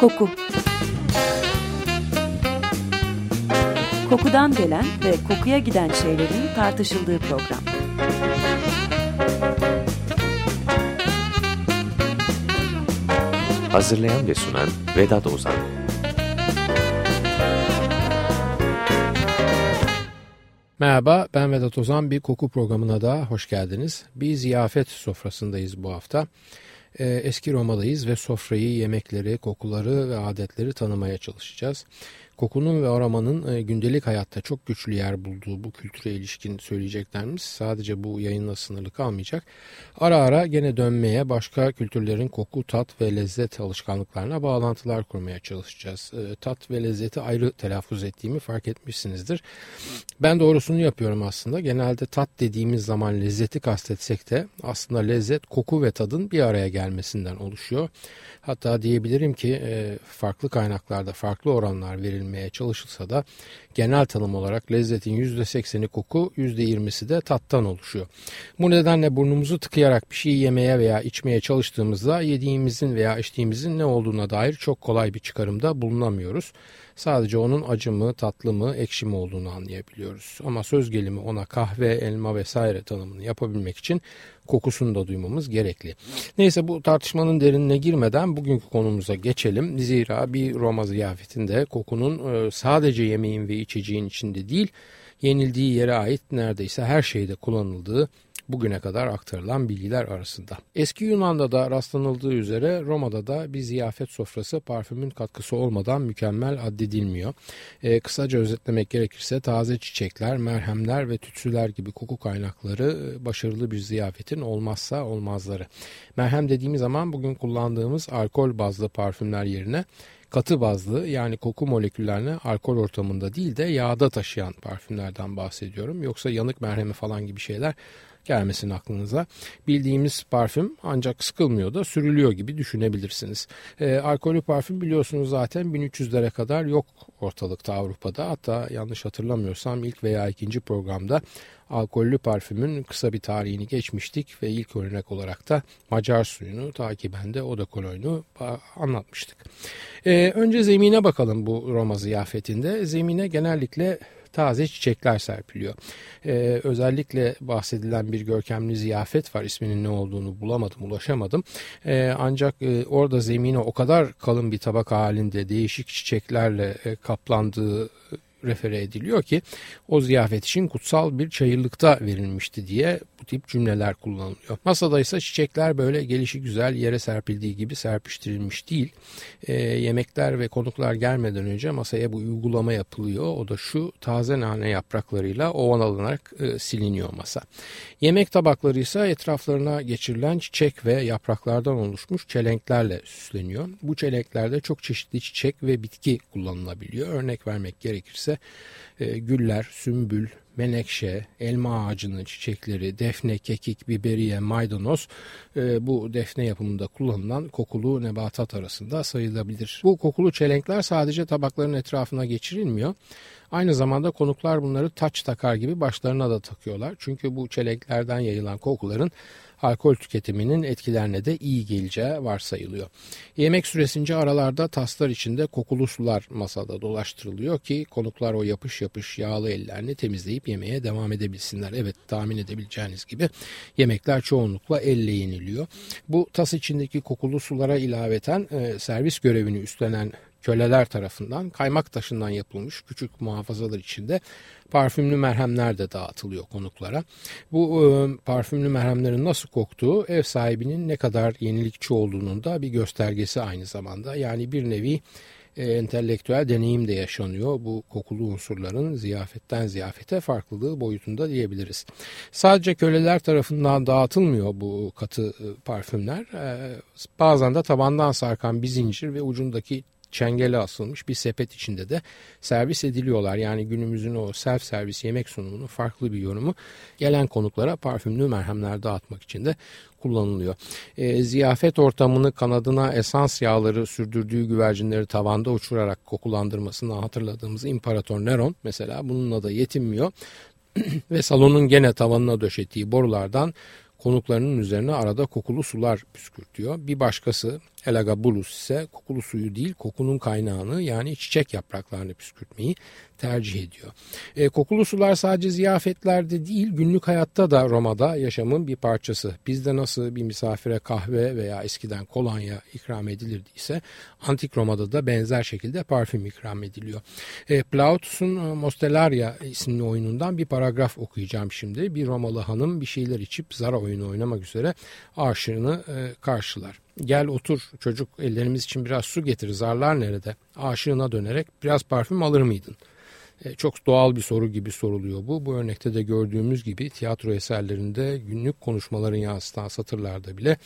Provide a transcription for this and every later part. Koku. Kokudan gelen ve kokuya giden şeylerin tartışıldığı program. Hazırlayan ve sunan Vedat Ozan. Merhaba, ben Vedat Ozan. Bir koku programına daha hoş geldiniz. Bir ziyafet sofrasındayız bu hafta. Eski Roma'dayız ve sofrayı, yemekleri, kokuları ve adetleri tanımaya çalışacağız. Kokunun ve aromanın gündelik hayatta çok güçlü yer bulduğu bu kültüre ilişkin söyleyeceklerimiz sadece bu yayınla sınırlı kalmayacak. Ara ara gene dönmeye, başka kültürlerin koku, tat ve lezzet alışkanlıklarına bağlantılar kurmaya çalışacağız. Tat ve lezzeti ayrı telaffuz ettiğimi fark etmişsinizdir. Ben doğrusunu yapıyorum aslında. Genelde tat dediğimiz zaman lezzeti kastetsek de aslında lezzet koku ve tadın bir araya gelmesinden oluşuyor. Hatta diyebilirim ki farklı kaynaklarda farklı oranlar verilmiştir. Çalışılsa da genel tanım olarak lezzetin %80'i koku, %20'si de tattan oluşuyor. Bu nedenle burnumuzu tıkayarak bir şey yemeye veya içmeye çalıştığımızda yediğimizin veya içtiğimizin ne olduğuna dair çok kolay bir çıkarımda bulunamıyoruz. Sadece onun acı mı, tatlı mı, ekşi mi olduğunu anlayabiliyoruz. Ama söz gelimi ona kahve, elma vesaire tanımını yapabilmek için kokusunu da duymamız gerekli. Neyse, bu tartışmanın derinine girmeden bugünkü konumuza geçelim. Zira bir Roma ziyafetinde kokunun sadece yemeğin ve içeceğin içinde değil, yenildiği yere ait neredeyse her şeyde kullanıldığı bugüne kadar aktarılan bilgiler arasında. Eski Yunan'da da rastlanıldığı üzere Roma'da da bir ziyafet sofrası parfümün katkısı olmadan mükemmel addedilmiyor. Kısaca özetlemek gerekirse taze çiçekler, merhemler ve tütsüler gibi koku kaynakları başarılı bir ziyafetin olmazsa olmazları. Merhem dediğimiz zaman bugün kullandığımız alkol bazlı parfümler yerine katı bazlı, yani koku moleküllerini alkol ortamında değil de yağda taşıyan parfümlerden bahsediyorum. Yoksa yanık merhemi falan gibi şeyler gelmesin aklınıza. Bildiğimiz parfüm ancak sıkılmıyor da sürülüyor gibi düşünebilirsiniz. Alkolü parfüm biliyorsunuz zaten 1300'lere kadar yok ortalıkta Avrupa'da. Hatta yanlış hatırlamıyorsam ilk veya ikinci programda alkollü parfümün kısa bir tarihini geçmiştik ve ilk örnek olarak da Macar suyunu takiben de Oda Kolon'u anlatmıştık. Önce zemine bakalım bu Roma ziyafetinde. Zemine genellikle taze çiçekler serpiliyor. Özellikle bahsedilen bir görkemli ziyafet var. İsminin ne olduğunu bulamadım, ulaşamadım. Ancak orada zemine o kadar kalın bir tabak halinde değişik çiçeklerle kaplandığı refere ediliyor ki o ziyafet için kutsal bir çayırlıkta verilmişti diye bu tip cümleler kullanılıyor. Masada ise çiçekler böyle gelişigüzel yere serpildiği gibi serpiştirilmiş değil. Yemekler ve konuklar gelmeden önce masaya bu uygulama yapılıyor. O da şu: taze nane yapraklarıyla ovalanarak siliniyor masa. Yemek tabakları ise etraflarına geçirilen çiçek ve yapraklardan oluşmuş çelenklerle süsleniyor. Bu çelenklerde çok çeşitli çiçek ve bitki kullanılabiliyor. Örnek vermek gerekirse güller, sümbül, menekşe, elma ağacının çiçekleri, defne, kekik, biberiye, maydanoz bu defne yapımında kullanılan kokulu nebatat arasında sayılabilir. Bu kokulu çelenkler sadece tabakların etrafına geçirilmiyor. Aynı zamanda konuklar bunları taç takar gibi başlarına da takıyorlar. Çünkü bu çelenklerden yayılan kokuların alkol tüketiminin etkilerine de iyi geleceği varsayılıyor. Yemek süresince aralarda taslar içinde kokulu sular masada dolaştırılıyor ki konuklar o yapış yapış yağlı ellerini temizleyip yemeğe devam edebilsinler. Evet, tahmin edebileceğiniz gibi yemekler çoğunlukla elle yeniliyor. Bu tas içindeki kokulu sulara ilaveten servis görevini üstlenen köleler tarafından kaymak taşından yapılmış küçük muhafazalar içinde parfümlü merhemler de dağıtılıyor konuklara. Bu parfümlü merhemlerin nasıl koktuğu ev sahibinin ne kadar yenilikçi olduğunun da bir göstergesi aynı zamanda. Yani bir nevi entelektüel deneyim de yaşanıyor. Bu kokulu unsurların ziyafetten ziyafete farklılığı boyutunda diyebiliriz. Sadece köleler tarafından dağıtılmıyor bu katı parfümler. Bazen de tabandan sarkan bir zincir ve ucundaki çengeli asılmış bir sepet içinde de servis ediliyorlar. Yani günümüzün o self servis yemek sunumunun farklı bir yorumu, gelen konuklara parfümlü merhemler dağıtmak için de kullanılıyor. Ziyafet ortamını kanadına esans yağları sürdürdüğü güvercinleri tavanda uçurarak kokulandırmasını hatırladığımız İmparator Nero mesela bununla da yetinmiyor ve salonun gene tavanına döşettiği borulardan konuklarının üzerine arada kokulu sular püskürtüyor. Bir başkası Elagabulus ise kokulu suyu değil kokunun kaynağını yani çiçek yapraklarını püskürtmeyi tercih ediyor. Kokulu sular sadece ziyafetlerde değil günlük hayatta da Roma'da yaşamın bir parçası. Bizde nasıl bir misafire kahve veya eskiden kolonya ikram edilirdiyse antik Roma'da da benzer şekilde parfüm ikram ediliyor. Plautus'un Mostellaria isimli oyunundan bir paragraf okuyacağım şimdi. Bir Romalı hanım bir şeyler içip zara oyunu oynamak üzere aşığını karşılar. Gel otur çocuk ellerimiz için biraz su getir zarlar nerede? Aşığına dönerek biraz parfüm alır mıydın? Çok doğal bir soru gibi soruluyor bu. Bu örnekte de gördüğümüz gibi tiyatro eserlerinde günlük konuşmaların yansıtan satırlarda bile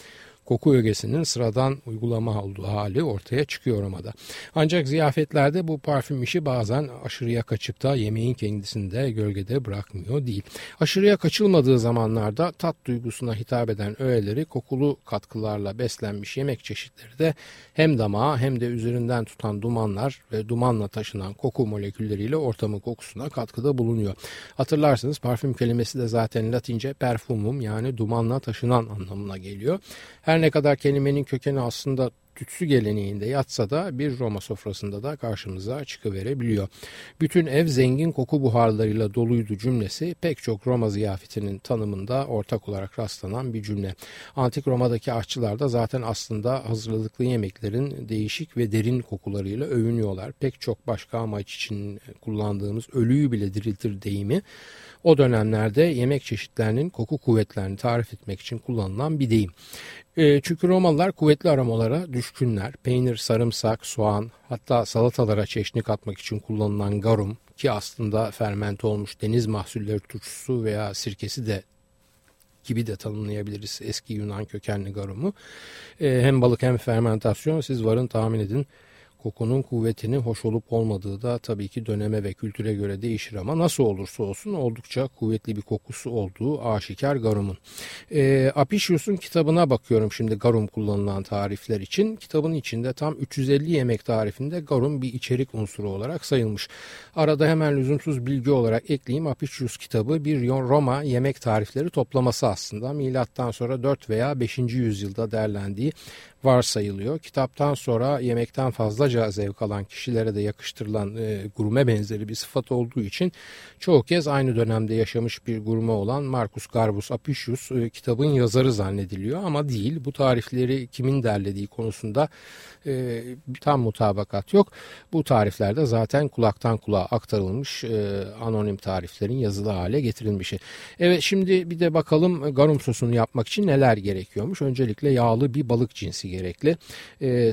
koku ögesinin sıradan uygulama olduğu hali ortaya çıkıyor Roma'da. Ancak ziyafetlerde bu parfüm işi bazen aşırıya kaçıp da yemeğin kendisini de gölgede bırakmıyor değil. Aşırıya kaçılmadığı zamanlarda tat duygusuna hitap eden öğeleri kokulu katkılarla beslenmiş yemek çeşitleri de hem damağa hem de üzerinden tutan dumanlar ve dumanla taşınan koku molekülleriyle ortamın kokusuna katkıda bulunuyor. Hatırlarsınız parfüm kelimesi de zaten Latince perfumum yani dumanla taşınan anlamına geliyor. Her ne kadar kelimenin kökeni aslında tütsü geleneğinde yatsa da bir Roma sofrasında da karşımıza çıkıverebiliyor. Bütün ev zengin koku buharlarıyla doluydu cümlesi pek çok Roma ziyafetinin tanımında ortak olarak rastlanan bir cümle. Antik Roma'daki aşçılar da zaten aslında hazırladıklı yemeklerin değişik ve derin kokularıyla övünüyorlar. Pek çok başka amaç için kullandığımız ölüyü bile diriltir deyimi o dönemlerde yemek çeşitlerinin koku kuvvetlerini tarif etmek için kullanılan bir deyim. Çünkü Romalılar kuvvetli aromalara düşkünler. Peynir, sarımsak, soğan hatta salatalara çeşni katmak için kullanılan garum ki aslında fermente olmuş deniz mahsulleri turşusu veya sirkesi de gibi de tanımlayabiliriz eski Yunan kökenli garumu. Hem balık hem fermentasyon siz varın tahmin edin. Kokunun kuvvetini hoş olup olmadığı da tabii ki döneme ve kültüre göre değişir ama nasıl olursa olsun oldukça kuvvetli bir kokusu olduğu aşikar garumun. Apicius'un kitabına bakıyorum şimdi garum kullanılan tarifler için. Kitabın içinde tam 350 yemek tarifinde garum bir içerik unsuru olarak sayılmış. Arada hemen lüzumsuz bilgi olarak ekleyeyim. Apicius kitabı bir Roma yemek tarifleri toplaması aslında. Milattan sonra 4 veya 5. yüzyılda derlendiği varsayılıyor. Kitaptan sonra yemekten fazlaca zevk alan kişilere de yakıştırılan gurme benzeri bir sıfat olduğu için çoğu kez aynı dönemde yaşamış bir gurme olan Marcus Garbus Apicius kitabın yazarı zannediliyor ama değil. Bu tarifleri kimin derlediği konusunda tam mutabakat yok. Bu tariflerde zaten kulaktan kulağa aktarılmış anonim tariflerin yazılı hale getirilmişi. Evet şimdi bir de bakalım garum sosunu yapmak için neler gerekiyormuş. Öncelikle yağlı bir balık cinsi gerekli.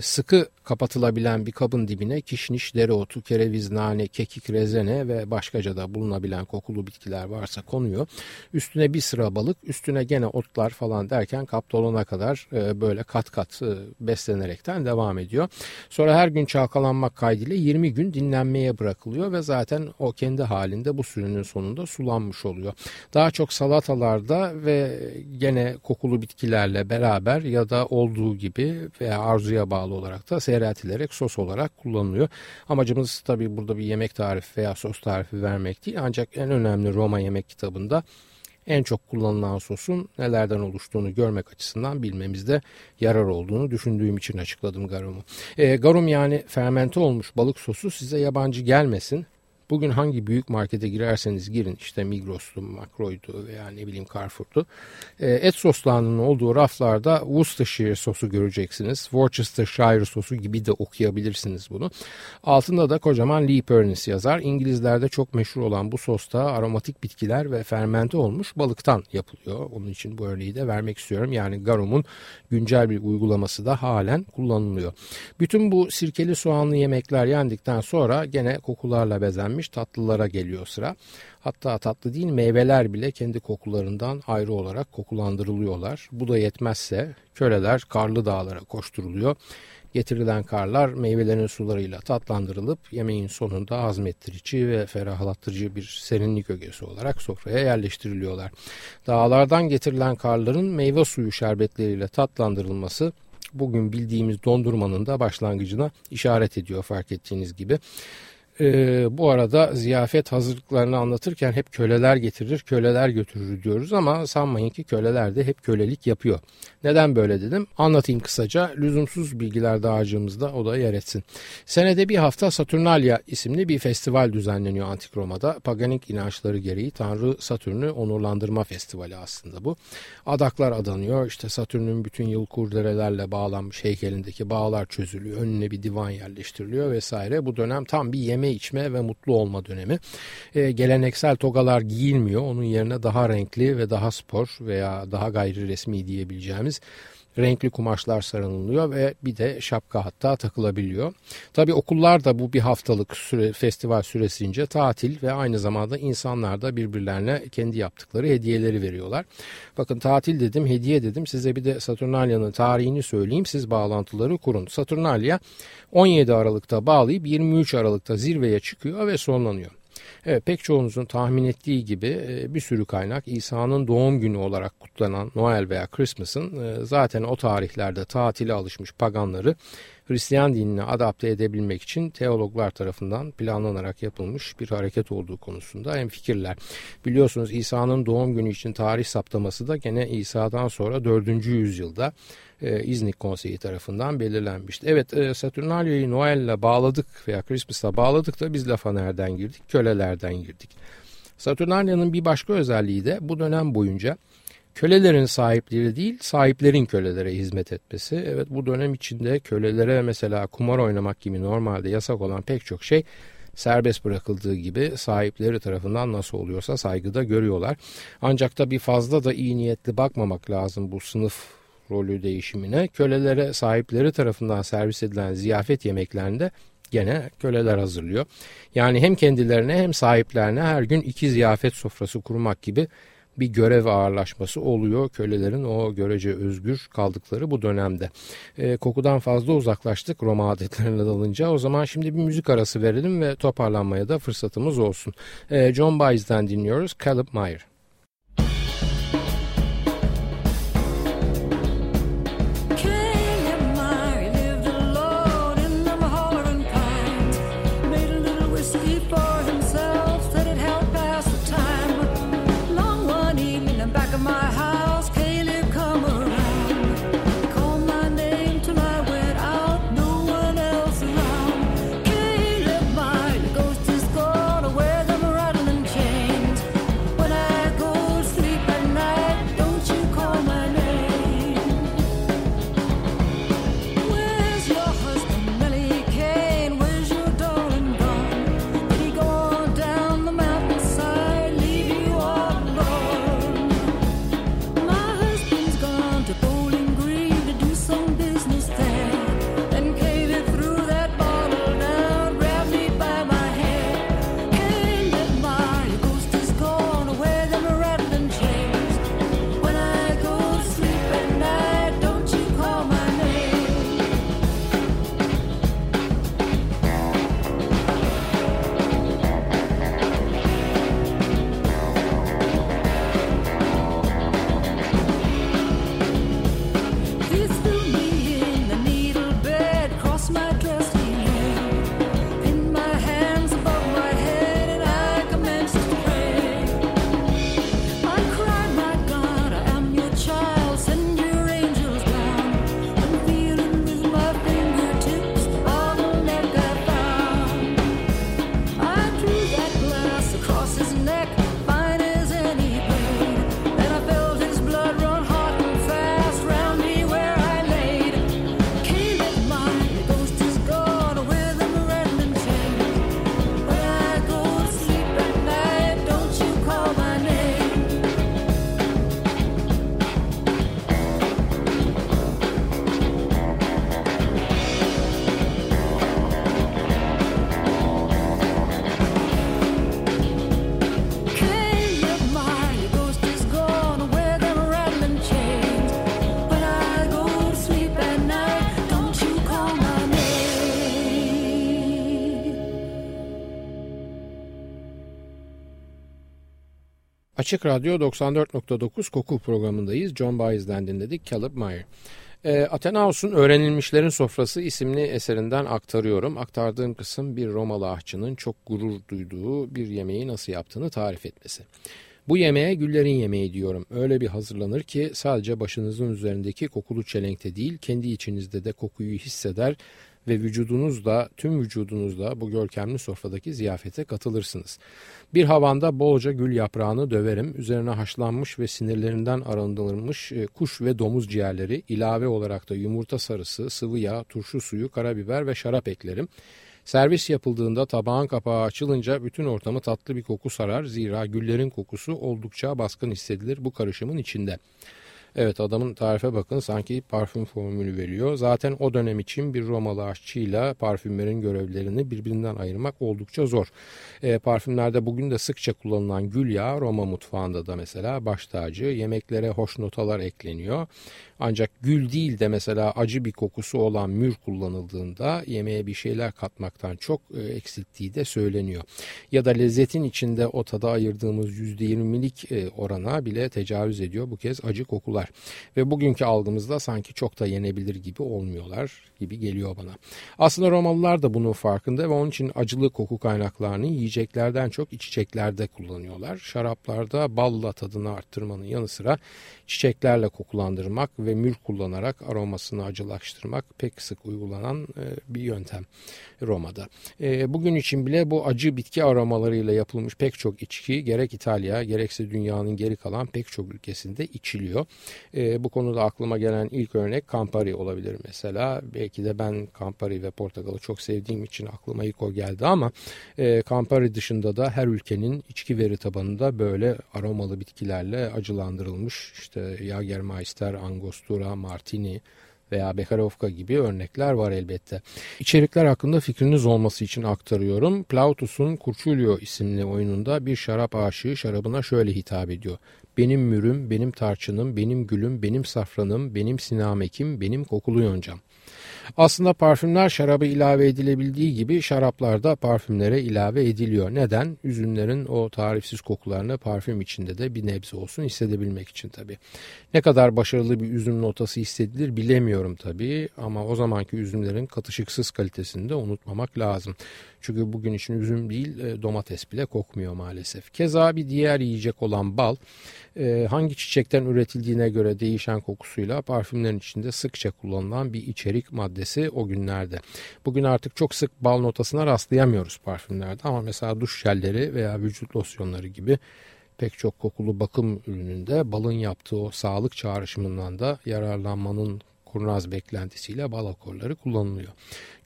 Sıkı kapatılabilen bir kabın dibine kişniş, dereotu, kereviz, nane, kekik, rezene ve başkaca da bulunabilen kokulu bitkiler varsa konuyor. Üstüne bir sıra balık, üstüne gene otlar falan derken kap dolana kadar böyle kat kat beslenerekten devam ediyor. Sonra her gün çalkalanmak kaydıyla 20 gün dinlenmeye bırakılıyor ve zaten o kendi halinde bu sürünün sonunda sulanmış oluyor. Daha çok salatalarda ve gene kokulu bitkilerle beraber ya da olduğu gibi veya arzuya bağlı olarak da seyreltilerek sos olarak kullanılıyor. Amacımız tabii burada bir yemek tarifi veya sos tarifi vermek değil ancak en önemli Roma yemek kitabında en çok kullanılan sosun nelerden oluştuğunu görmek açısından bilmemizde yarar olduğunu düşündüğüm için açıkladım garumu. Garum yani fermente olmuş balık sosu size yabancı gelmesin. Bugün hangi büyük markete girerseniz girin işte Migros'tu, Makro'ydu veya ne bileyim Carrefour'tu. Et soslarının olduğu raflarda Worcestershire sosu göreceksiniz. Worcestershire sosu gibi de okuyabilirsiniz bunu. Altında da kocaman Lee Pernis yazar. İngilizlerde çok meşhur olan bu sosta aromatik bitkiler ve fermente olmuş balıktan yapılıyor. Onun için bu örneği de vermek istiyorum. Yani garumun güncel bir uygulaması da halen kullanılıyor. Bütün bu sirkeli soğanlı yemekler yendikten sonra gene kokularla bezenmiş tatlılara geliyor sıra. Hatta tatlı değil meyveler bile kendi kokularından ayrı olarak kokulandırılıyorlar. Bu da yetmezse köleler karlı dağlara koşturuluyor. Getirilen karlar meyvelerin sularıyla tatlandırılıp yemeğin sonunda hazmettirici ve ferahlattırıcı bir serinlik ögesi olarak sofraya yerleştiriliyorlar. Dağlardan getirilen karların meyve suyu şerbetleriyle tatlandırılması bugün bildiğimiz dondurmanın da başlangıcına işaret ediyor fark ettiğiniz gibi. Bu arada ziyafet hazırlıklarını anlatırken hep köleler getirir, köleler götürür diyoruz ama sanmayın ki köleler de hep kölelik yapıyor. Neden böyle dedim? Anlatayım kısaca. Lüzumsuz bilgiler dağarcığımızda o da yer etsin. Senede bir hafta Saturnalia isimli bir festival düzenleniyor Antik Roma'da. Paganik inançları gereği Tanrı Satürn'ü onurlandırma festivali aslında bu. Adaklar adanıyor. İşte Satürn'ün bütün yıl kurderelerle bağlanmış heykelindeki bağlar çözülüyor. Önüne bir divan yerleştiriliyor vesaire. Bu dönem tam bir yemek içme ve mutlu olma dönemi. Geleneksel togalar giyilmiyor. Onun yerine daha renkli ve daha spor veya daha gayri resmi diyebileceğimiz renkli kumaşlar sarılıyor ve bir de şapka hatta takılabiliyor. Tabii okullar da bu bir haftalık festival süresince tatil ve aynı zamanda insanlar da birbirlerine kendi yaptıkları hediyeleri veriyorlar. Bakın tatil dedim, hediye dedim. Size bir de Saturnalia'nın tarihini söyleyeyim. Siz bağlantıları kurun. Saturnalia 17 Aralık'ta bağlayıp 23 Aralık'ta zirveye çıkıyor ve sonlanıyor. Evet, pek çoğunuzun tahmin ettiği gibi bir sürü kaynak İsa'nın doğum günü olarak kutlanan Noel veya Christmas'ın zaten o tarihlerde tatile alışmış paganları Hristiyan dinine adapte edebilmek için teologlar tarafından planlanarak yapılmış bir hareket olduğu konusunda hemfikirler. Biliyorsunuz İsa'nın doğum günü için tarih saptaması da gene İsa'dan sonra 4. yüzyılda İznik Konseyi tarafından belirlenmişti. Evet, Saturnalia'yı Noel'le bağladık veya Christmas'la bağladık da biz lafa nereden girdik? Kölelerden girdik. Saturnalia'nın bir başka özelliği de bu dönem boyunca kölelerin sahipleri değil, sahiplerin kölelere hizmet etmesi. Evet, bu dönem içinde kölelere mesela kumar oynamak gibi normalde yasak olan pek çok şey serbest bırakıldığı gibi sahipleri tarafından nasıl oluyorsa saygıda görüyorlar. Ancak tabii fazla da iyi niyetli bakmamak lazım bu sınıf rolü değişimine. Kölelere sahipleri tarafından servis edilen ziyafet yemeklerinde gene köleler hazırlıyor. Yani hem kendilerine hem sahiplerine her gün iki ziyafet sofrası kurmak gibi bir görev ağırlaşması oluyor kölelerin o görece özgür kaldıkları bu dönemde. Kokudan fazla uzaklaştık Roma adetlerine dalınca. O zaman şimdi bir müzik arası verelim ve toparlanmaya da fırsatımız olsun. John Baez'den dinliyoruz Caleb Meyer. Açık Radyo 94.9 Koku programındayız. John Baez'den dinledik Caleb Meyer. Athenaus'un Öğrenilmişlerin Sofrası isimli eserinden aktarıyorum. Aktardığım kısım bir Romalı aşçının çok gurur duyduğu bir yemeği nasıl yaptığını tarif etmesi. Bu yemeğe güllerin yemeği diyorum. Öyle bir hazırlanır ki sadece başınızın üzerindeki kokulu çelenkte değil, kendi içinizde de kokuyu hisseder ve vücudunuzla, tüm vücudunuzla bu görkemli sofradaki ziyafete katılırsınız. Bir havanda bolca gül yaprağını döverim. Üzerine haşlanmış ve sinirlerinden arındırılmış kuş ve domuz ciğerleri, ilave olarak da yumurta sarısı, sıvı yağ, turşu suyu, karabiber ve şarap eklerim. Servis yapıldığında tabağın kapağı açılınca bütün ortamı tatlı bir koku sarar. Zira güllerin kokusu oldukça baskın hissedilir bu karışımın içinde. Evet, adamın tarife bakın, sanki parfüm formülü veriyor. Zaten o dönem için bir Romalı aşçıyla parfümlerin görevlerini birbirinden ayırmak oldukça zor. Parfümlerde bugün de sıkça kullanılan gül yağı Roma mutfağında da mesela baş tacı, yemeklere hoş notalar ekleniyor. Ancak gül değil de mesela acı bir kokusu olan mür kullanıldığında yemeğe bir şeyler katmaktan çok eksilttiği de söyleniyor. Ya da lezzetin içinde o tada ayırdığımız %20'lik orana bile tecavüz ediyor bu kez acı kokular. Ve bugünkü algımızda sanki çok da yenebilir gibi olmuyorlar gibi geliyor bana. Aslında Romalılar da bunun farkında ve onun için acılı koku kaynaklarını yiyeceklerden çok içeceklerde kullanıyorlar. Şaraplarda balla tadını arttırmanın yanı sıra çiçeklerle kokulandırmak ve mür kullanarak aromasını acılaştırmak pek sık uygulanan bir yöntem Roma'da. Bugün için bile bu acı bitki aromalarıyla yapılmış pek çok içki gerek İtalya gerekse dünyanın geri kalan pek çok ülkesinde içiliyor. Bu konuda aklıma gelen ilk örnek Campari olabilir mesela. Belki de ben Campari ve portakalı çok sevdiğim için aklıma ilk o geldi ama Campari dışında da her ülkenin içki veri tabanında böyle aromalı bitkilerle acılandırılmış işte Jagermeister, Angostura, Martini veya Bekarovka gibi örnekler var elbette. İçerikler hakkında fikriniz olması için aktarıyorum. Plautus'un Curculio isimli oyununda bir şarap aşığı şarabına şöyle hitap ediyor. Benim mürüm, benim tarçınım, benim gülüm, benim safranım, benim sinamekim, benim kokulu yoncam. Aslında parfümler şaraba ilave edilebildiği gibi şaraplar da parfümlere ilave ediliyor. Neden? Üzümlerin o tarifsiz kokularını parfüm içinde de bir nebze olsun hissedebilmek için tabii. Ne kadar başarılı bir üzüm notası hissedilir bilemiyorum tabii ama o zamanki üzümlerin katışıksız kalitesini de unutmamak lazım. Çünkü bugün için üzüm değil domates bile kokmuyor maalesef. Keza bir diğer yiyecek olan bal hangi çiçekten üretildiğine göre değişen kokusuyla parfümlerin içinde sıkça kullanılan bir içerik maddesi o günlerde. Bugün artık çok sık bal notasına rastlayamıyoruz parfümlerde ama mesela duş jelleri veya vücut losyonları gibi pek çok kokulu bakım ürününde balın yaptığı o sağlık çağrışımından da yararlanmanın kurnaz beklentisiyle bal akorları kullanılıyor.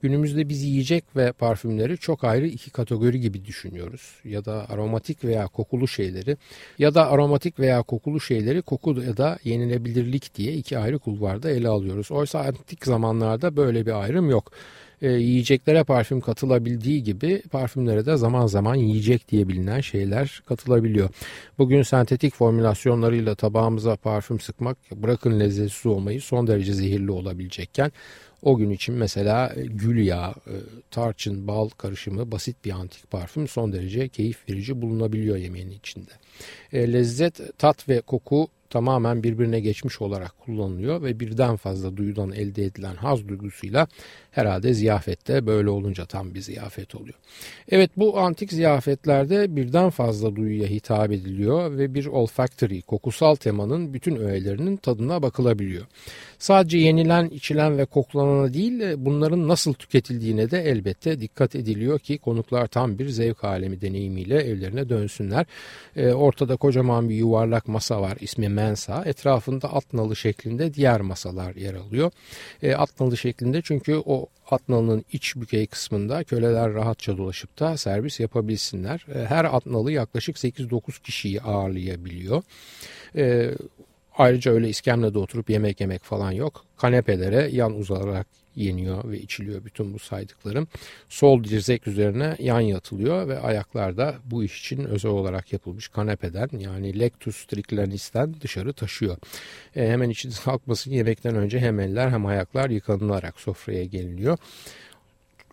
Günümüzde biz yiyecek ve parfümleri çok ayrı iki kategori gibi düşünüyoruz. Ya da aromatik veya kokulu şeyleri koku ya da yenilebilirlik diye iki ayrı kulvarda ele alıyoruz. Oysa antik zamanlarda böyle bir ayrım yok. Yiyeceklere parfüm katılabildiği gibi parfümlere de zaman zaman yiyecek diye bilinen şeyler katılabiliyor. Bugün sentetik formülasyonlarıyla tabağımıza parfüm sıkmak bırakın lezzetsiz olmayı son derece zehirli olabilecekken o gün için mesela gül yağı, tarçın, bal karışımı basit bir antik parfüm son derece keyif verici bulunabiliyor yemeğin içinde. Lezzet, tat ve koku tamamen birbirine geçmiş olarak kullanılıyor ve birden fazla duyudan elde edilen haz duygusuyla herhalde ziyafette böyle olunca tam bir ziyafet oluyor. Evet, bu antik ziyafetlerde birden fazla duyuya hitap ediliyor ve bir olfactory, kokusal temanın bütün öğelerinin tadına bakılabiliyor. Sadece yenilen, içilen ve koklanana değil bunların nasıl tüketildiğine de elbette dikkat ediliyor ki konuklar tam bir zevk alemi deneyimiyle evlerine dönsünler. Ortada kocaman bir yuvarlak masa var, ismi mensa. Etrafında at nalı şeklinde diğer masalar yer alıyor. At nalı şeklinde çünkü o at nalının iç bükey kısmında köleler rahatça dolaşıp da servis yapabilsinler. Her at nalı yaklaşık 8-9 kişiyi ağırlayabiliyor. Ayrıca öyle iskemlede oturup yemek yemek falan yok. Kanepelere yan uzanarak yeniyor ve içiliyor bütün bu saydıklarım. Sol dirsek üzerine yan yatılıyor ve ayaklar da bu iş için özel olarak yapılmış kanepeden yani lectus triclinis'ten dışarı taşıyor. Hemen içiniz kalkmasın, yemekten önce hem eller hem ayaklar yıkanılarak sofraya geliniyor.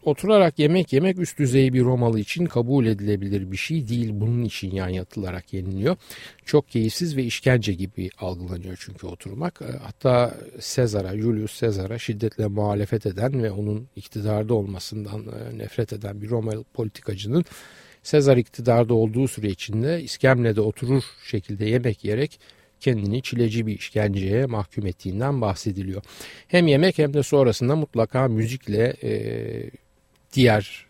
oturarak yemek yemek üst düzey bir Romalı için kabul edilebilir bir şey değil. Bunun için yan yatılarak yeniliyor. Çok keyifsiz ve işkence gibi algılanıyor çünkü oturmak. Hatta Sezar'a, Julius Sezar'a şiddetle muhalefet eden ve onun iktidarda olmasından nefret eden bir Romalı politikacının Sezar iktidarda olduğu süre içinde iskemlede oturur şekilde yemek yiyerek kendini çileci bir işkenceye mahkum ettiğinden bahsediliyor. Hem yemek hem de sonrasında mutlaka müzikle diğer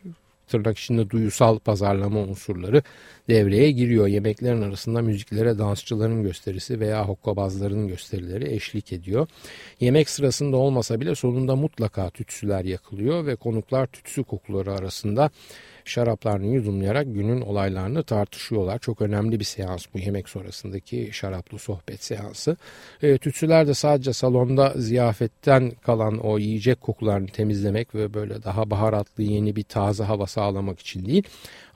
tırnak içinde duyusal pazarlama unsurları devreye giriyor. Yemeklerin arasında müziklere dansçıların gösterisi veya hokkabazların gösterileri eşlik ediyor. Yemek sırasında olmasa bile sonunda mutlaka tütsüler yakılıyor ve konuklar tütsü kokuları arasında şaraplarını yudumlayarak günün olaylarını tartışıyorlar. Çok önemli bir seans bu yemek sonrasındaki şaraplı sohbet seansı. Tütsüler de sadece salonda ziyafetten kalan o yiyecek kokularını temizlemek ve böyle daha baharatlı yeni bir taze hava sağlamak için değil,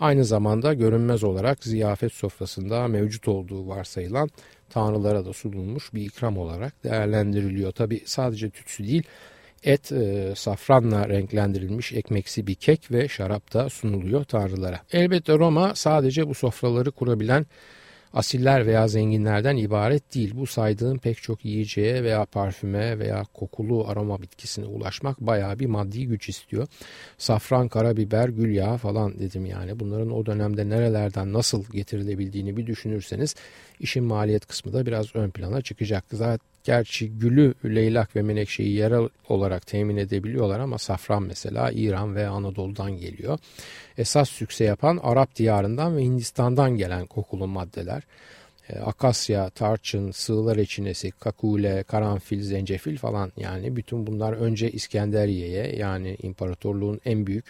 aynı zamanda görünmez olarak ziyafet sofrasında mevcut olduğu varsayılan tanrılara da sunulmuş bir ikram olarak değerlendiriliyor. Tabii sadece tütsü değil, et, safranla renklendirilmiş ekmeksi bir kek ve şarap da sunuluyor tanrılara. Elbette Roma sadece bu sofraları kurabilen asiller veya zenginlerden ibaret değil. Bu saydığım pek çok yiyeceğe veya parfüme veya kokulu aroma bitkisine ulaşmak bayağı bir maddi güç istiyor. Safran, karabiber, gül yağı falan dedim yani. Bunların o dönemde nerelerden nasıl getirilebildiğini bir düşünürseniz işin maliyet kısmı da biraz ön plana çıkacak. Zaten gerçi gülü, leylak ve menekşeyi yerel olarak temin edebiliyorlar ama safran mesela İran ve Anadolu'dan geliyor. Esas sükse yapan Arap diyarından ve Hindistan'dan gelen kokulu maddeler. Akasya, tarçın, sığla reçinesi, kakule, karanfil, zencefil falan, yani bütün bunlar önce İskenderiye'ye, yani imparatorluğun en büyük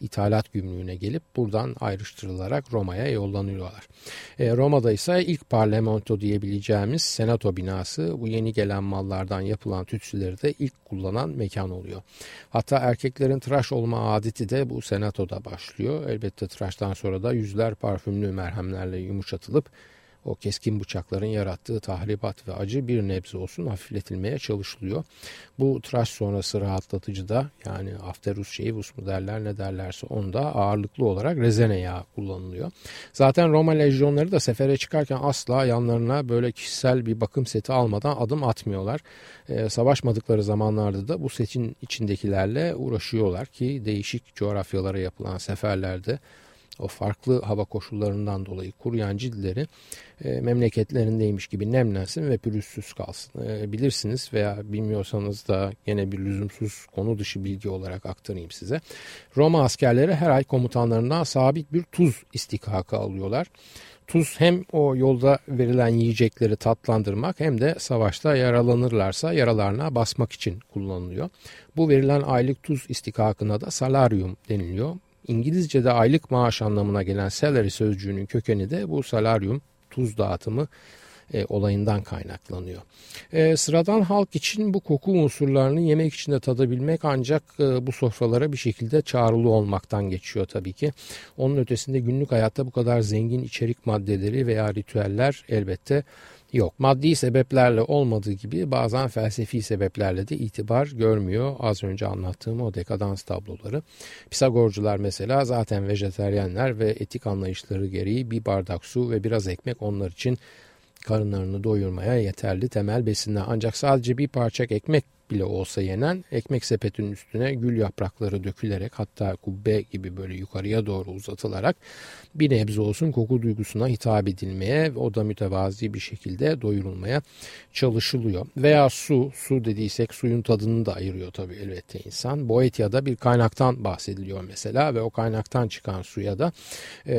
İthalat gümrüğüne gelip buradan ayrıştırılarak Roma'ya yollanıyorlar. Roma'da ise ilk parlamento diyebileceğimiz senato binası bu yeni gelen mallardan yapılan tütsüleri de ilk kullanan mekan oluyor. Hatta erkeklerin tıraş olma adeti de bu senatoda başlıyor. Elbette tıraştan sonra da yüzler parfümlü merhemlerle yumuşatılıp o keskin bıçakların yarattığı tahribat ve acı bir nebze olsun hafifletilmeye çalışılıyor. Bu tıraş sonrası rahatlatıcı da, yani afterus şeyvus mu derler ne derlerse, onda ağırlıklı olarak rezene yağı kullanılıyor. Zaten Roma lejyonları da sefere çıkarken asla yanlarına böyle kişisel bir bakım seti almadan adım atmıyorlar. Savaşmadıkları zamanlarda da bu setin içindekilerle uğraşıyorlar ki değişik coğrafyalara yapılan seferlerde o farklı hava koşullarından dolayı kuruyan ciltleri memleketlerindeymiş gibi nemlensin ve pürüzsüz kalsın. Bilirsiniz veya bilmiyorsanız da gene bir lüzumsuz konu dışı bilgi olarak aktarayım size. Roma askerleri her ay komutanlarından sabit bir tuz istihkakı alıyorlar. Tuz hem o yolda verilen yiyecekleri tatlandırmak hem de savaşta yaralanırlarsa yaralarına basmak için kullanılıyor. Bu verilen aylık tuz istihkakına da salarium deniliyor. İngilizce'de aylık maaş anlamına gelen salary sözcüğünün kökeni de bu salarium, tuz dağıtımı olayından kaynaklanıyor. Sıradan halk için bu koku unsurlarını yemek içinde tadabilmek ancak bu sofralara bir şekilde çağrılı olmaktan geçiyor tabii ki. Onun ötesinde günlük hayatta bu kadar zengin içerik maddeleri veya ritüeller elbette yok. Maddi sebeplerle olmadığı gibi bazen felsefi sebeplerle de itibar görmüyor. Az önce anlattığım o dekadans tabloları. Pisagorcular mesela zaten vejeteryenler ve etik anlayışları gereği bir bardak su ve biraz ekmek onlar için karınlarını doyurmaya yeterli temel besinler. Ancak sadece bir parça ekmek bile olsa yenen ekmek sepetinin üstüne gül yaprakları dökülerek, hatta kubbe gibi böyle yukarıya doğru uzatılarak bir nebze olsun koku duygusuna hitap edilmeye, o da mütevazi bir şekilde doyurulmaya çalışılıyor. Veya su dediysek suyun tadını da ayırıyor tabii elbette insan. Boetia'da bir kaynaktan bahsediliyor mesela ve o kaynaktan çıkan suya da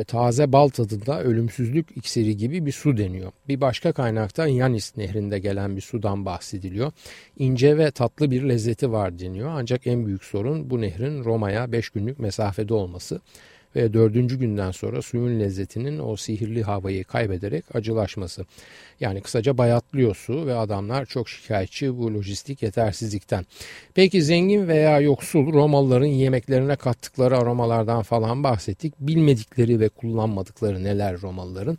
taze bal tadında ölümsüzlük iksiri gibi bir su deniyor. Bir başka kaynakta Yanis nehrinde gelen bir sudan bahsediliyor. İnce ve tatlı bir lezzeti var deniyor. Ancak en büyük sorun bu nehrin Roma'ya 5 günlük mesafede olması ve 4. günden sonra suyun lezzetinin o sihirli havayı kaybederek acılaşması. Yani kısaca bayatlıyor su ve adamlar çok şikayetçi bu lojistik yetersizlikten. Peki zengin veya yoksul Romalıların yemeklerine kattıkları aromalardan falan bahsettik. Bilmedikleri ve kullanmadıkları neler Romalıların?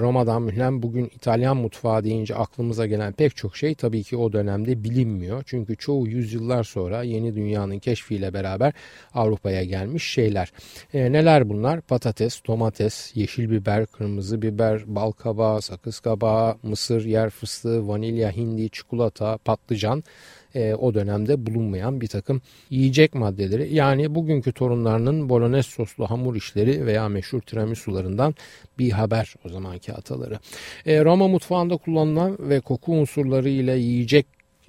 Roma'dan mühlen bugün İtalyan mutfağı deyince aklımıza gelen pek çok şey tabii ki o dönemde bilinmiyor. Çünkü çoğu yüzyıllar sonra yeni dünyanın keşfiyle beraber Avrupa'ya gelmiş şeyler. Neler bunlar? Patates, domates, yeşil biber, kırmızı biber, bal kabağı, sakız kabağı, mısır, yer fıstığı, vanilya, hindi, çikolata, patlıcan. O dönemde bulunmayan bir takım yiyecek maddeleri, yani bugünkü torunlarının bolognese soslu hamur işleri veya meşhur tiramisularından bir haber o zamanki ataları. Roma mutfağında kullanılan ve koku unsurları ile yiyecek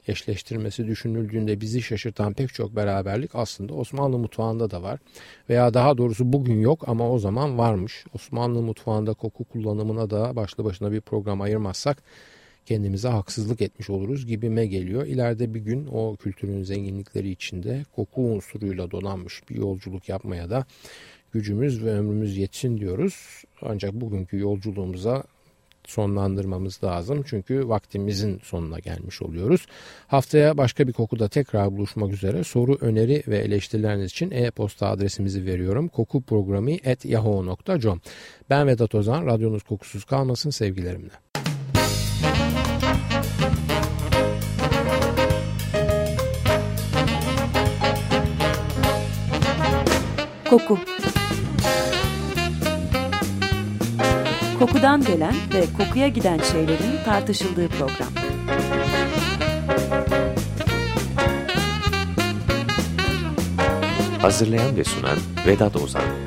eşleştirmesi düşünüldüğünde bizi şaşırtan pek çok beraberlik aslında Osmanlı mutfağında da var. Veya daha doğrusu bugün yok ama o zaman varmış. Osmanlı mutfağında koku kullanımına da başlı başına bir program ayırmazsak kendimize haksızlık etmiş oluruz gibime geliyor. İleride bir gün o kültürün zenginlikleri içinde koku unsuruyla donanmış bir yolculuk yapmaya da gücümüz ve ömrümüz yetsin diyoruz. Ancak bugünkü yolculuğumuza sonlandırmamız lazım. Çünkü vaktimizin sonuna gelmiş oluyoruz. Haftaya başka bir kokuda tekrar buluşmak üzere. Soru, öneri ve eleştirileriniz için e-posta adresimizi veriyorum. kokuprogrami@yahoo.com. Ben Vedat Ozan. Radyonuz kokusuz kalmasın, sevgilerimle. Koku. Kokudan gelen ve kokuya giden şeylerin tartışıldığı program. Hazırlayan ve sunan Vedat Ozan.